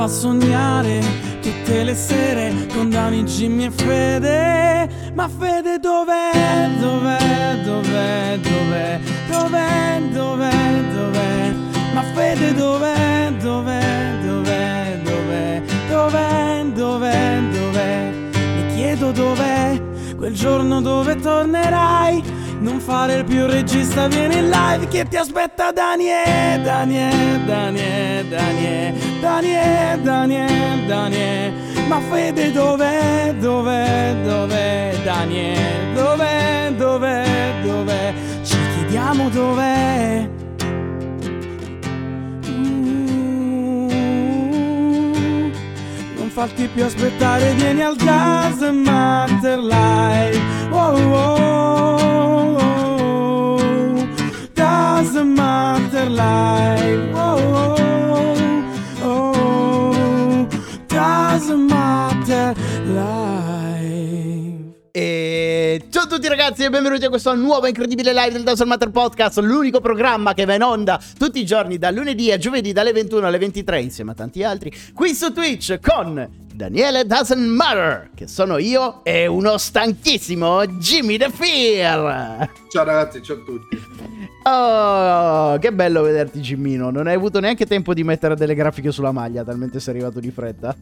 fa sognare tutte le sere con Dani, Jimmy e Fede. Ma Fede dov'è, dov'è, dov'è, dov'è, dov'è, dov'è, dov'è? Ma Fede dov'è, dov'è, dov'è, dov'è, dov'è, dov'è, dov'è? Mi chiedo dov'è quel giorno dove tornerai. Non fare il più regista, vieni in live che ti aspetta Daniele, Daniele, Daniele, Daniele, Daniele, Daniele, Daniele. Ma Fede dov'è, dov'è, dov'è, Daniele, dov'è, dov'è, dov'è? Ci chiediamo dov'è. Non farti più aspettare, vieni al Doesn't Matter Live. Wow, wow. Doesn't matter life, oh, oh, oh, doesn't matter life. E ciao a tutti ragazzi e benvenuti a questo nuovo incredibile live del Doesn't Matter Podcast, l'unico programma che va in onda tutti i giorni dal lunedì a giovedì dalle 21 alle 23 insieme a tanti altri qui su Twitch con Daniele Doesn't Matter, che sono io, e uno stanchissimo Jimmy The Fear. Ciao ragazzi, ciao a tutti. Oh, che bello vederti Gimmino, non hai avuto neanche tempo di mettere delle grafiche sulla maglia, talmente sei arrivato di fretta.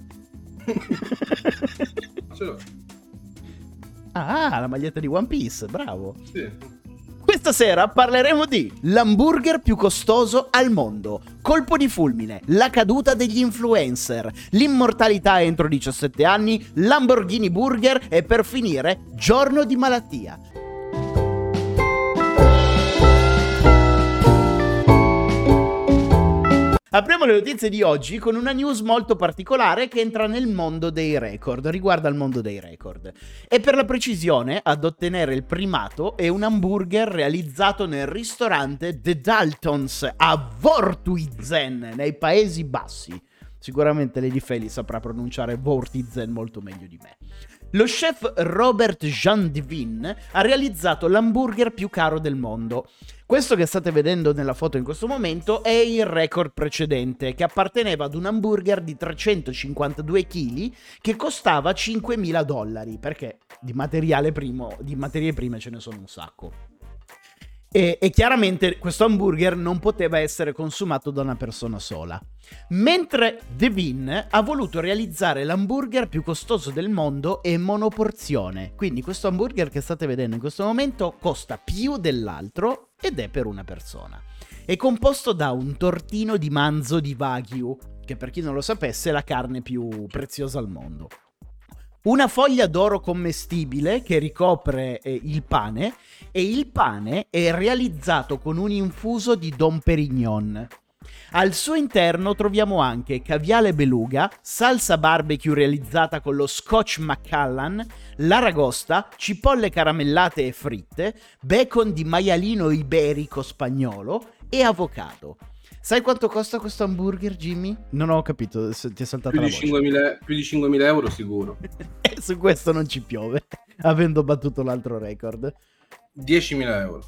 Ah, la maglietta di One Piece, bravo. Sì. Questa sera parleremo di l'hamburger più costoso al mondo, colpo di fulmine, la caduta degli influencer, l'immortalità entro 17 anni, Lamborghini Burger e per finire giorno di malattia. Apriamo le notizie di oggi con una news molto particolare che entra nel mondo dei record, riguarda il mondo dei record. E per la precisione, ad ottenere il primato è un hamburger realizzato nel ristorante The Daltons a Vooruitzen, nei Paesi Bassi. Sicuramente Lady Feli saprà pronunciare Vooruitzen molto meglio di me. Lo chef Robert Jean Devin ha realizzato l'hamburger più caro del mondo. Questo che state vedendo nella foto in questo momento è il record precedente, che apparteneva ad un hamburger di 352 kg che costava $5.000, perché di materie prime ce ne sono un sacco. E chiaramente questo hamburger non poteva essere consumato da una persona sola. Mentre Devin ha voluto realizzare l'hamburger più costoso del mondo e monoporzione. Quindi questo hamburger che state vedendo in questo momento costa più dell'altro ed è per una persona. È composto da un tortino di manzo di Wagyu, che per chi non lo sapesse è la carne più preziosa al mondo. Una foglia d'oro commestibile che ricopre il pane, e il pane è realizzato con un infuso di Dom Perignon. Al suo interno troviamo anche caviale beluga, salsa barbecue realizzata con lo scotch Macallan, l'aragosta, cipolle caramellate e fritte, bacon di maialino iberico spagnolo e avocado. Sai quanto costa questo hamburger, Jimmy? Non ho capito, ti è saltata la voce. Più di 5.000 euro sicuro. E su questo non ci piove, avendo battuto l'altro record. 10.000 euro.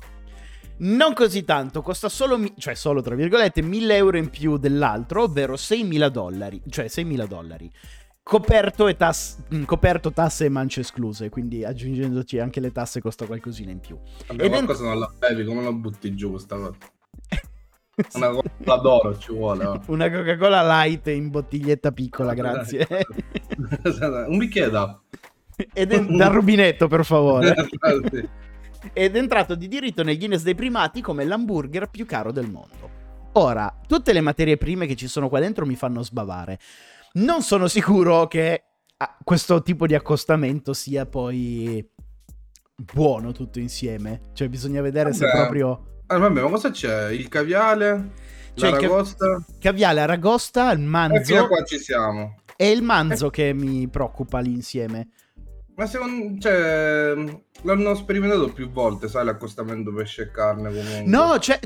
Non così tanto, costa solo tra virgolette, 1.000 euro in più dell'altro, ovvero $6.000, cioè $6.000. Coperto tasse e mance escluse, quindi aggiungendoci anche le tasse costa qualcosina in più. Vabbè, e qualcosa non la bevi, come la butti giù questa volta? Una Coca-Cola d'oro ci vuole. Oh. Una Coca-Cola light in bottiglietta piccola, grazie. Un bicchiere d'acqua. Dal rubinetto, per favore. Ed è entrato di diritto nel Guinness dei primati come l'hamburger più caro del mondo. Ora, tutte le materie prime che ci sono qua dentro mi fanno sbavare. Non sono sicuro che questo tipo di accostamento sia poi buono tutto insieme. Cioè bisogna vedere se proprio... vabbè, ma cosa c'è? Il caviale, cioè l'aragosta? Caviale, aragosta, il manzo... E qua ci siamo. È il manzo che mi preoccupa l'insieme. Ma secondo... cioè... l'hanno sperimentato più volte, sai, l'accostamento pesce e carne comunque. No, cioè,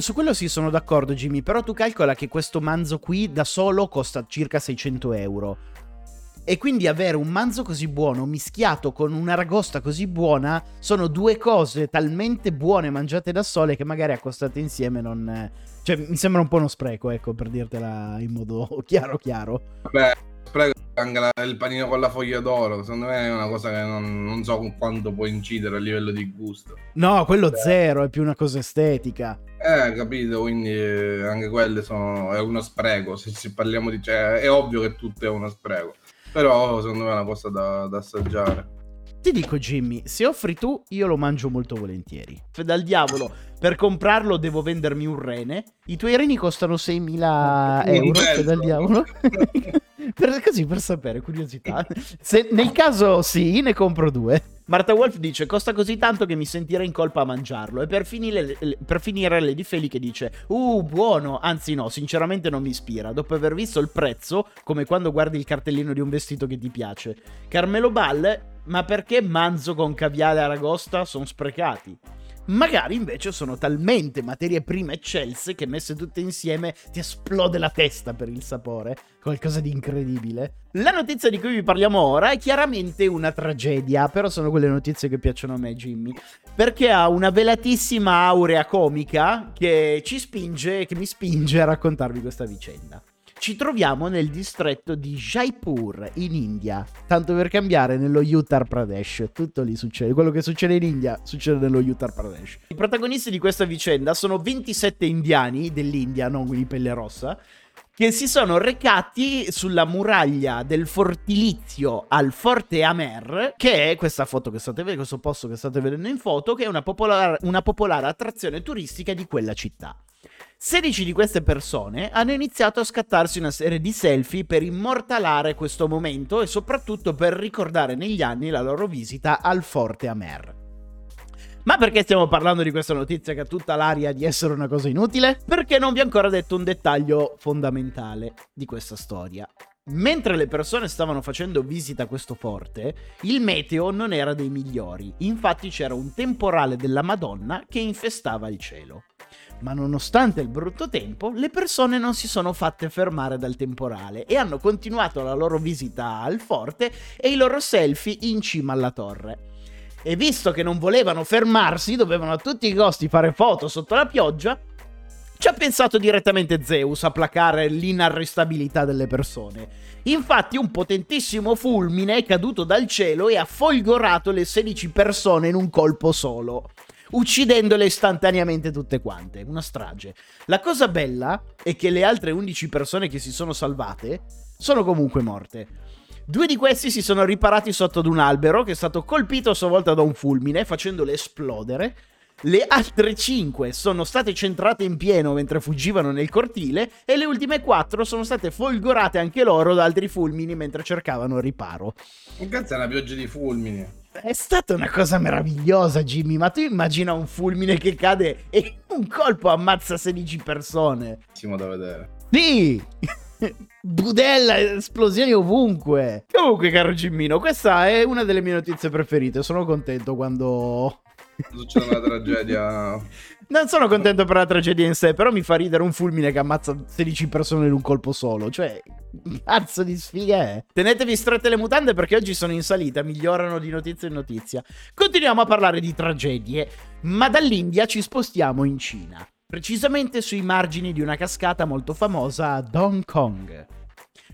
su quello sì sono d'accordo, Jimmy, però tu calcola che questo manzo qui da solo costa circa 600 euro. E quindi avere un manzo così buono mischiato con un'aragosta così buona sono due cose talmente buone mangiate da sole che magari accostate insieme non... Cioè, mi sembra un po' uno spreco, ecco, per dirtela in modo chiaro. Vabbè, spreco anche il panino con la foglia d'oro, secondo me è una cosa che non so quanto può incidere a livello di gusto. No, quello zero, è più una cosa estetica. Capito, quindi anche quelle sono... è uno spreco, se parliamo di... Cioè, è ovvio che tutto è uno spreco. Però secondo me è una cosa da assaggiare. Ti dico, Jimmy, se offri tu, io lo mangio molto volentieri. Dal diavolo, per comprarlo devo vendermi un rene. I tuoi reni costano 6.000 euro, dal diavolo. Così, per sapere, curiosità. Se nel caso sì, ne compro due. Marta Wolf dice, costa così tanto che mi sentirei in colpa a mangiarlo. E per finire Lady Feli che dice, buono, anzi no, sinceramente non mi ispira. Dopo aver visto il prezzo, come quando guardi il cartellino di un vestito che ti piace. Carmelo Ball, ma perché manzo con caviale aragosta sono sprecati? Magari invece sono talmente materie prime eccelse che messe tutte insieme ti esplode la testa per il sapore, qualcosa di incredibile. La notizia di cui vi parliamo ora è chiaramente una tragedia, però sono quelle notizie che piacciono a me, Jimmy, perché ha una velatissima aurea comica che mi spinge a raccontarvi questa vicenda. Ci troviamo nel distretto di Jaipur, in India. Tanto per cambiare, nello Uttar Pradesh. Tutto lì succede. Quello che succede in India succede nello Uttar Pradesh. I protagonisti di questa vicenda sono 27 indiani dell'India, non quelli di pelle rossa, che si sono recati sulla muraglia del fortilizio al Forte Amer, che è questa foto che state vedendo, questo posto che state vedendo in foto, che è una popolare attrazione turistica di quella città. 16 di queste persone hanno iniziato a scattarsi una serie di selfie per immortalare questo momento e soprattutto per ricordare negli anni la loro visita al Forte Amer. Ma perché stiamo parlando di questa notizia che ha tutta l'aria di essere una cosa inutile? Perché non vi ho ancora detto un dettaglio fondamentale di questa storia. Mentre le persone stavano facendo visita a questo forte, il meteo non era dei migliori. Infatti c'era un temporale della Madonna che infestava il cielo. Ma nonostante il brutto tempo, le persone non si sono fatte fermare dal temporale e hanno continuato la loro visita al forte e i loro selfie in cima alla torre. E visto che non volevano fermarsi, dovevano a tutti i costi fare foto sotto la pioggia, ci ha pensato direttamente Zeus a placare l'inarrestabilità delle persone. Infatti un potentissimo fulmine è caduto dal cielo e ha folgorato le 16 persone in un colpo solo, uccidendole istantaneamente tutte quante. Una strage. La cosa bella è che le altre 11 persone che si sono salvate sono comunque morte. 2 di questi si sono riparati sotto ad un albero che è stato colpito a sua volta da un fulmine, facendole esplodere. Le altre 5 sono state centrate in pieno mentre fuggivano nel cortile e le ultime 4 sono state folgorate anche loro da altri fulmini mentre cercavano riparo. Che cazzo è una pioggia di fulmini? È stata una cosa meravigliosa, Jimmy, ma tu immagina un fulmine che cade e un colpo ammazza 16 persone. Siamo da vedere. Sì! Budella, esplosioni ovunque. Comunque, caro Gimmino, questa è una delle mie notizie preferite. Sono contento quando... succede una tragedia. Non sono contento per la tragedia in sé, però mi fa ridere un fulmine che ammazza 16 persone in un colpo solo. Cioè, cazzo di sfiga è. Tenetevi strette le mutande perché oggi sono in salita, migliorano di notizia in notizia. Continuiamo a parlare di tragedie, ma dall'India ci spostiamo in Cina, precisamente sui margini di una cascata molto famosa a Hong Kong.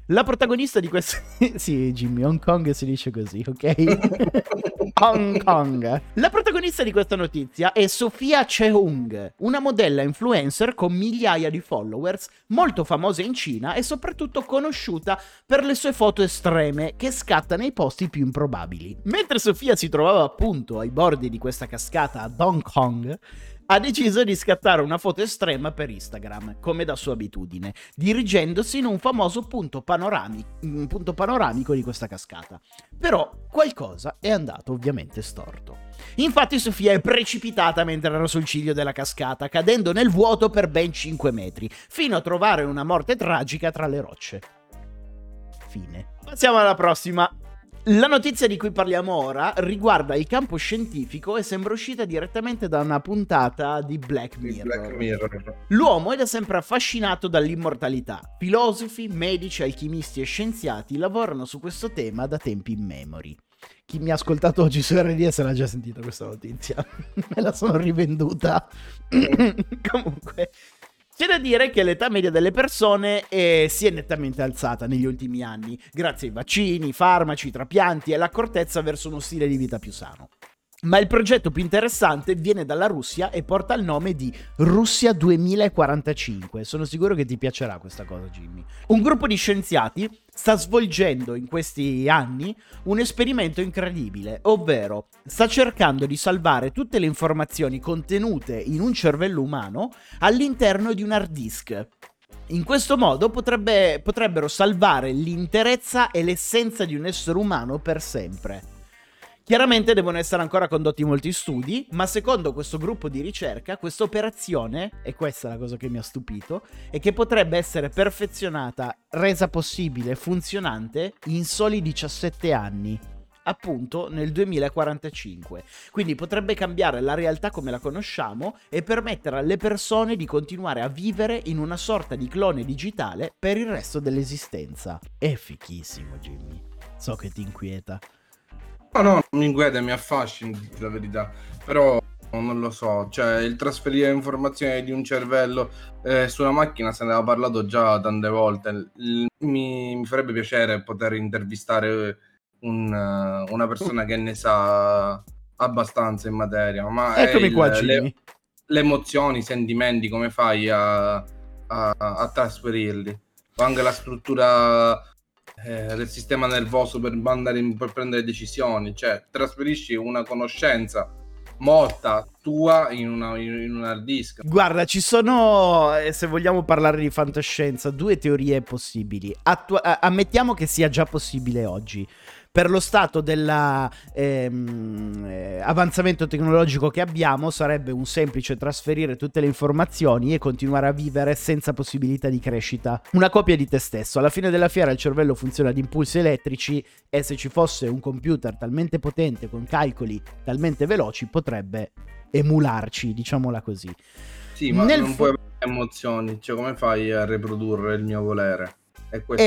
La protagonista di questa... sì, Jimmy, Hong Kong si dice così, ok? Hong Kong. La protagonista di questa notizia è Sofia Cheung, una modella influencer con migliaia di followers, molto famosa in Cina e soprattutto conosciuta per le sue foto estreme che scatta nei posti più improbabili. Mentre Sofia si trovava appunto ai bordi di questa cascata a Hong Kong, ha deciso di scattare una foto estrema per Instagram, come da sua abitudine, dirigendosi in un famoso punto panoramico di questa cascata. Però qualcosa è andato ovviamente storto. Infatti Sofia è precipitata mentre era sul ciglio della cascata, cadendo nel vuoto per ben 5 metri, fino a trovare una morte tragica tra le rocce. Fine. Passiamo alla prossima. La notizia di cui parliamo ora riguarda il campo scientifico e sembra uscita direttamente da una puntata di Black Mirror. L'uomo è da sempre affascinato dall'immortalità. Filosofi, medici, alchimisti e scienziati lavorano su questo tema da tempi immemori. Chi mi ha ascoltato oggi su RD se l'ha già sentita questa notizia. Me la sono rivenduta. Comunque... c'è da dire che l'età media delle persone si è nettamente alzata negli ultimi anni, grazie ai vaccini, farmaci, trapianti e l'accortezza verso uno stile di vita più sano. Ma il progetto più interessante viene dalla Russia e porta il nome di Russia 2045. Sono sicuro che ti piacerà questa cosa, Jimmy. Un gruppo di scienziati sta svolgendo in questi anni un esperimento incredibile, ovvero sta cercando di salvare tutte le informazioni contenute in un cervello umano all'interno di un hard disk. In questo modo potrebbero salvare l'interezza e l'essenza di un essere umano per sempre. Chiaramente devono essere ancora condotti molti studi, ma secondo questo gruppo di ricerca questa operazione, e questa è la cosa che mi ha stupito, è che potrebbe essere perfezionata, resa possibile, funzionante in soli 17 anni, appunto nel 2045. Quindi potrebbe cambiare la realtà come la conosciamo e permettere alle persone di continuare a vivere in una sorta di clone digitale per il resto dell'esistenza. È fichissimo, Jimmy. So che ti inquieta. No, mi inquieta, mi affascina, la verità, però non lo so, cioè il trasferire informazioni di un cervello su una macchina se ne aveva parlato già tante volte. Mi farebbe piacere poter intervistare una persona che ne sa abbastanza in materia, ma eccomi qua, le emozioni, i sentimenti, come fai a trasferirli, o anche la struttura del sistema nervoso per prendere decisioni. Cioè trasferisci una conoscenza morta tua in un hard disk. Guarda, ci sono, se vogliamo parlare di fantascienza, due teorie possibili. Ammettiamo che sia già possibile oggi. Per lo stato dell'avanzamento tecnologico che abbiamo, sarebbe un semplice trasferire tutte le informazioni e continuare a vivere senza possibilità di crescita. Una copia di te stesso. Alla fine della fiera il cervello funziona ad impulsi elettrici e se ci fosse un computer talmente potente, con calcoli talmente veloci, potrebbe emularci, diciamola così. Sì, ma non puoi avere emozioni, cioè come fai a riprodurre il mio volere? E questo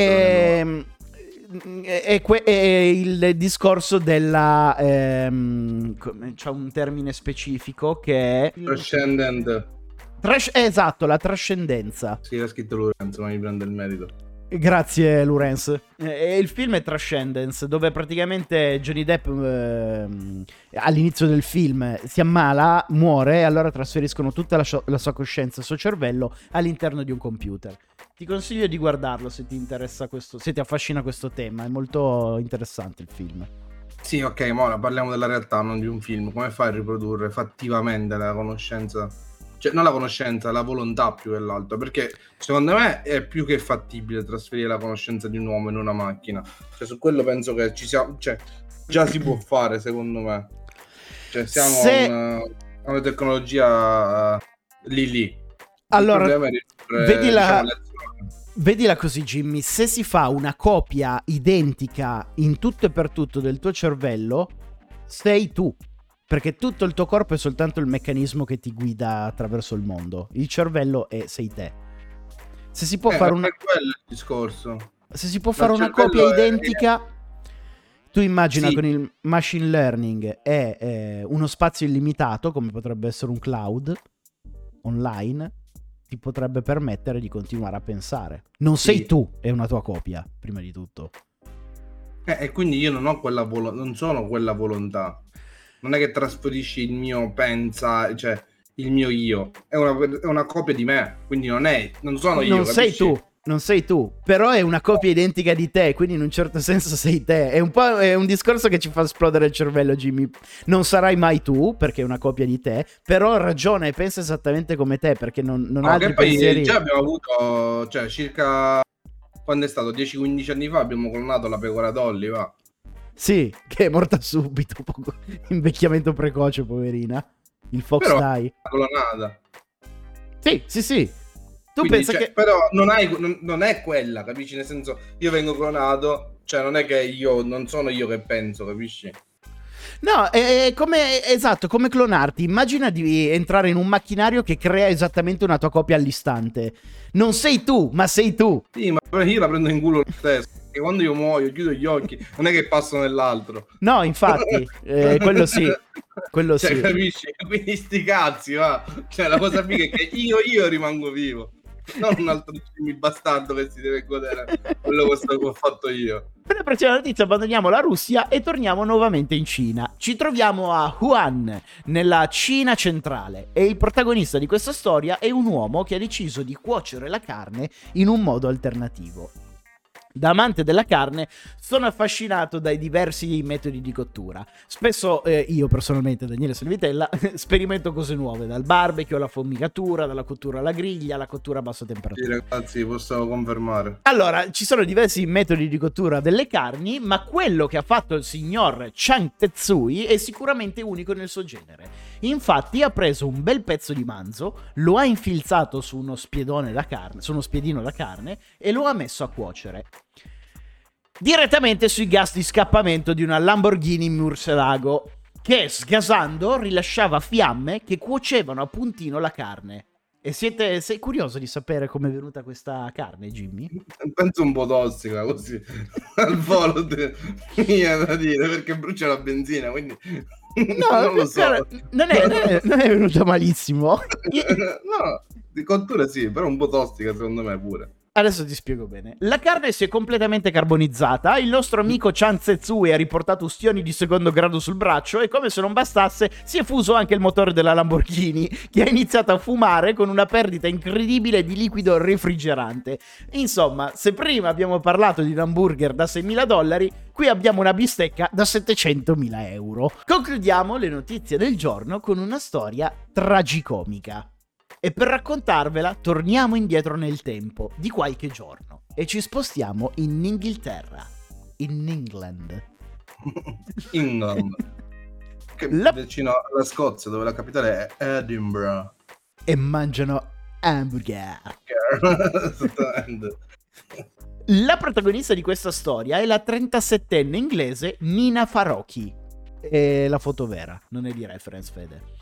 è il discorso della c'è un termine specifico che è esatto, la trascendenza. Sì, l'ha scritto Lorenzo, ma mi prende il merito. Grazie Lorenzo. Il film è Transcendence, dove praticamente Johnny Depp all'inizio del film si ammala, muore, e allora trasferiscono tutta la sua coscienza, il suo cervello all'interno di un computer. Ti consiglio di guardarlo se ti interessa questo, se ti affascina questo tema, è molto interessante il film. Sì, ok, ma ora parliamo della realtà, non di un film. Come fai a riprodurre fattivamente la conoscenza? Cioè, non la conoscenza, la volontà più che l'altro, perché secondo me è più che fattibile trasferire la conoscenza di un uomo in una macchina. Cioè, su quello penso che ci sia, cioè, già si può fare, secondo me. Cioè, siamo una tecnologia lì. Allora, vedila così, Jimmy. Se si fa una copia identica in tutto e per tutto del tuo cervello, sei tu. Perché tutto il tuo corpo è soltanto il meccanismo che ti guida attraverso il mondo. Il cervello sei te. Se si può fare una... quello il discorso. Se si può fare una copia identica... Tu immagina, sì, con il machine learning è uno spazio illimitato, come potrebbe essere un cloud online, ti potrebbe permettere di continuare a pensare. Non sei tu, è una tua copia, prima di tutto. E quindi io non ho non sono quella volontà. Non è che trasferisci il mio pensare, cioè il mio io. È una copia di me, quindi non sono io. Non sei tu, non sei tu, però è una copia identica di te, quindi in un certo senso sei te. È un discorso che ci fa esplodere il cervello, Jimmy. Non sarai mai tu, perché è una copia di te, però ragiona e pensa esattamente come te, perché non ha altri pensieri. Già abbiamo avuto, cioè circa, quando è stato? 10-15 anni fa abbiamo clonato la pecora Dolly, va. Sì, che è morta subito, invecchiamento precoce, poverina. Il Fox Die. Colonata. Sì. Tu pensi che... Però non è quella, capisci? Nel senso, io vengo clonato, Cioè non è che io, non sono io che penso, capisci? No, è come, esatto, come clonarti. Immagina di entrare in un macchinario che crea esattamente una tua copia all'istante. Non sei tu, ma sei tu. Sì, ma io la prendo in culo lo stesso. E quando io muoio chiudo gli occhi, non è che passo nell'altro. No, infatti, quello sì. Quello cioè, sì. Capisci? Quindi sti cazzi, va. Cioè la cosa figa è che io rimango vivo. Non un altro bastardo che si deve godere quello che ho fatto io. Per la prossima notizia abbandoniamo la Russia e torniamo nuovamente in Cina. Ci troviamo a Wuhan, nella Cina centrale, e il protagonista di questa storia è un uomo che ha deciso di cuocere la carne in un modo alternativo. Da amante della carne sono affascinato dai diversi metodi di cottura. Spesso io personalmente, Daniele Salvitella, sperimento cose nuove, dal barbecue alla formicatura, dalla cottura alla griglia, alla cottura a bassa temperatura. Sì ragazzi, posso confermare. Allora, ci sono diversi metodi di cottura delle carni, ma quello che ha fatto il signor Chang Tetsui è sicuramente unico nel suo genere. Infatti ha preso un bel pezzo di manzo, lo ha infilzato su uno spiedone da carne, su uno spiedino da carne, e lo ha messo a cuocere direttamente sui gas di scappamento di una Lamborghini Murcielago, che sgasando rilasciava fiamme che cuocevano a puntino la carne. E sei curioso di sapere come è venuta questa carne, Jimmy? Penso un po' tossica, così al volo mia da dire, perché brucia la benzina, quindi no, non lo so. Non è venuta malissimo. No, di cottura sì, però un po' tossica secondo me pure. Adesso ti spiego bene. La carne si è completamente carbonizzata, il nostro amico Chang Tetsui ha riportato ustioni di secondo grado sul braccio e, come se non bastasse, si è fuso anche il motore della Lamborghini, che ha iniziato a fumare con una perdita incredibile di liquido refrigerante. Insomma, se prima abbiamo parlato di un hamburger da $6.000, qui abbiamo una bistecca da €700.000. Concludiamo le notizie del giorno con una storia tragicomica. E per raccontarvela torniamo indietro nel tempo di qualche giorno e ci spostiamo in Inghilterra, in England. England. Che vicino alla Scozia, dove la capitale è Edinburgh. E mangiano hamburger. La protagonista di questa storia è la 37enne inglese Nina Farocchi. E la foto vera, non è di reference, Fede.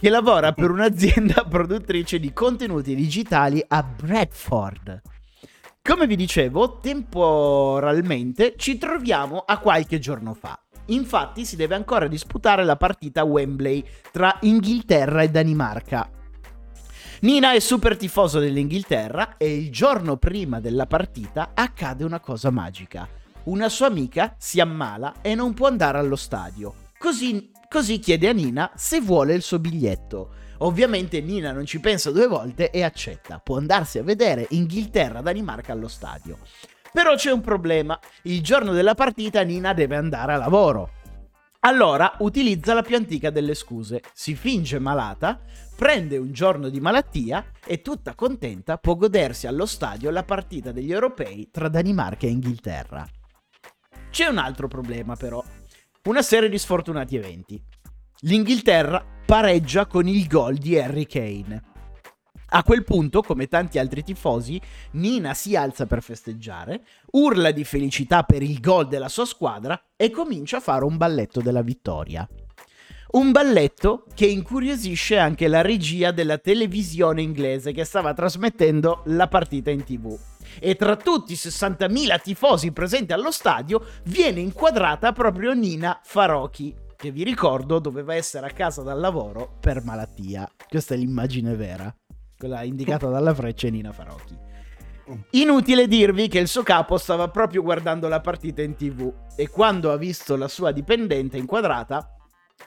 Che lavora per un'azienda produttrice di contenuti digitali a Bradford. Come vi dicevo, temporalmente ci troviamo a qualche giorno fa. Infatti si deve ancora disputare la partita Wembley tra Inghilterra e Danimarca. Nina è super tifoso dell'Inghilterra e il giorno prima della partita accade una cosa magica. Una sua amica si ammala e non può andare allo stadio. Così chiede a Nina se vuole il suo biglietto. Ovviamente Nina non ci pensa due volte e accetta. Può andarsi a vedere Inghilterra-Danimarca allo stadio. Però c'è un problema. Il giorno della partita Nina deve andare a lavoro. Allora utilizza la più antica delle scuse. Si finge malata, prende un giorno di malattia e tutta contenta può godersi allo stadio la partita degli europei tra Danimarca e Inghilterra. C'è un altro problema però. Una serie di sfortunati eventi. L'Inghilterra pareggia con il gol di Harry Kane. A quel punto, come tanti altri tifosi, Nina si alza per festeggiare, urla di felicità per il gol della sua squadra e comincia a fare un balletto della vittoria. Un balletto che incuriosisce anche la regia della televisione inglese che stava trasmettendo la partita in TV. E tra tutti i 60.000 tifosi presenti allo stadio viene inquadrata proprio Nina Farocchi, che vi ricordo doveva essere a casa dal lavoro per malattia. Questa è l'immagine vera, quella indicata dalla freccia è Nina Farocchi. Inutile dirvi che il suo capo stava proprio guardando la partita in TV e quando ha visto la sua dipendente inquadrata,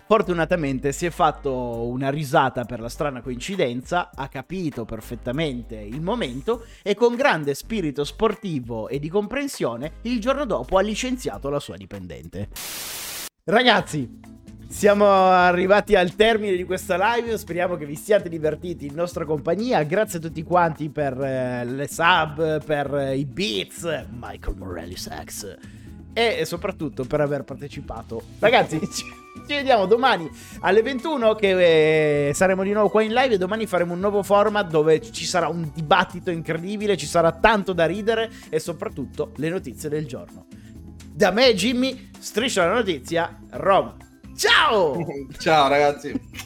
fortunatamente si è fatto una risata per la strana coincidenza, ha capito perfettamente il momento e con grande spirito sportivo e di comprensione il giorno dopo ha licenziato la sua dipendente. Ragazzi, siamo arrivati al termine di questa live, speriamo che vi siate divertiti in nostra compagnia, grazie a tutti quanti per le sub, per i beats, Michael Morelli Sax, e soprattutto per aver partecipato. Ragazzi, ci vediamo domani alle 21 che saremo di nuovo qua in live e domani faremo un nuovo format dove ci sarà un dibattito incredibile, ci sarà tanto da ridere e soprattutto le notizie del giorno. Da me e Jimmy, Striscia la Notizia, Roma. Ciao! Ciao ragazzi!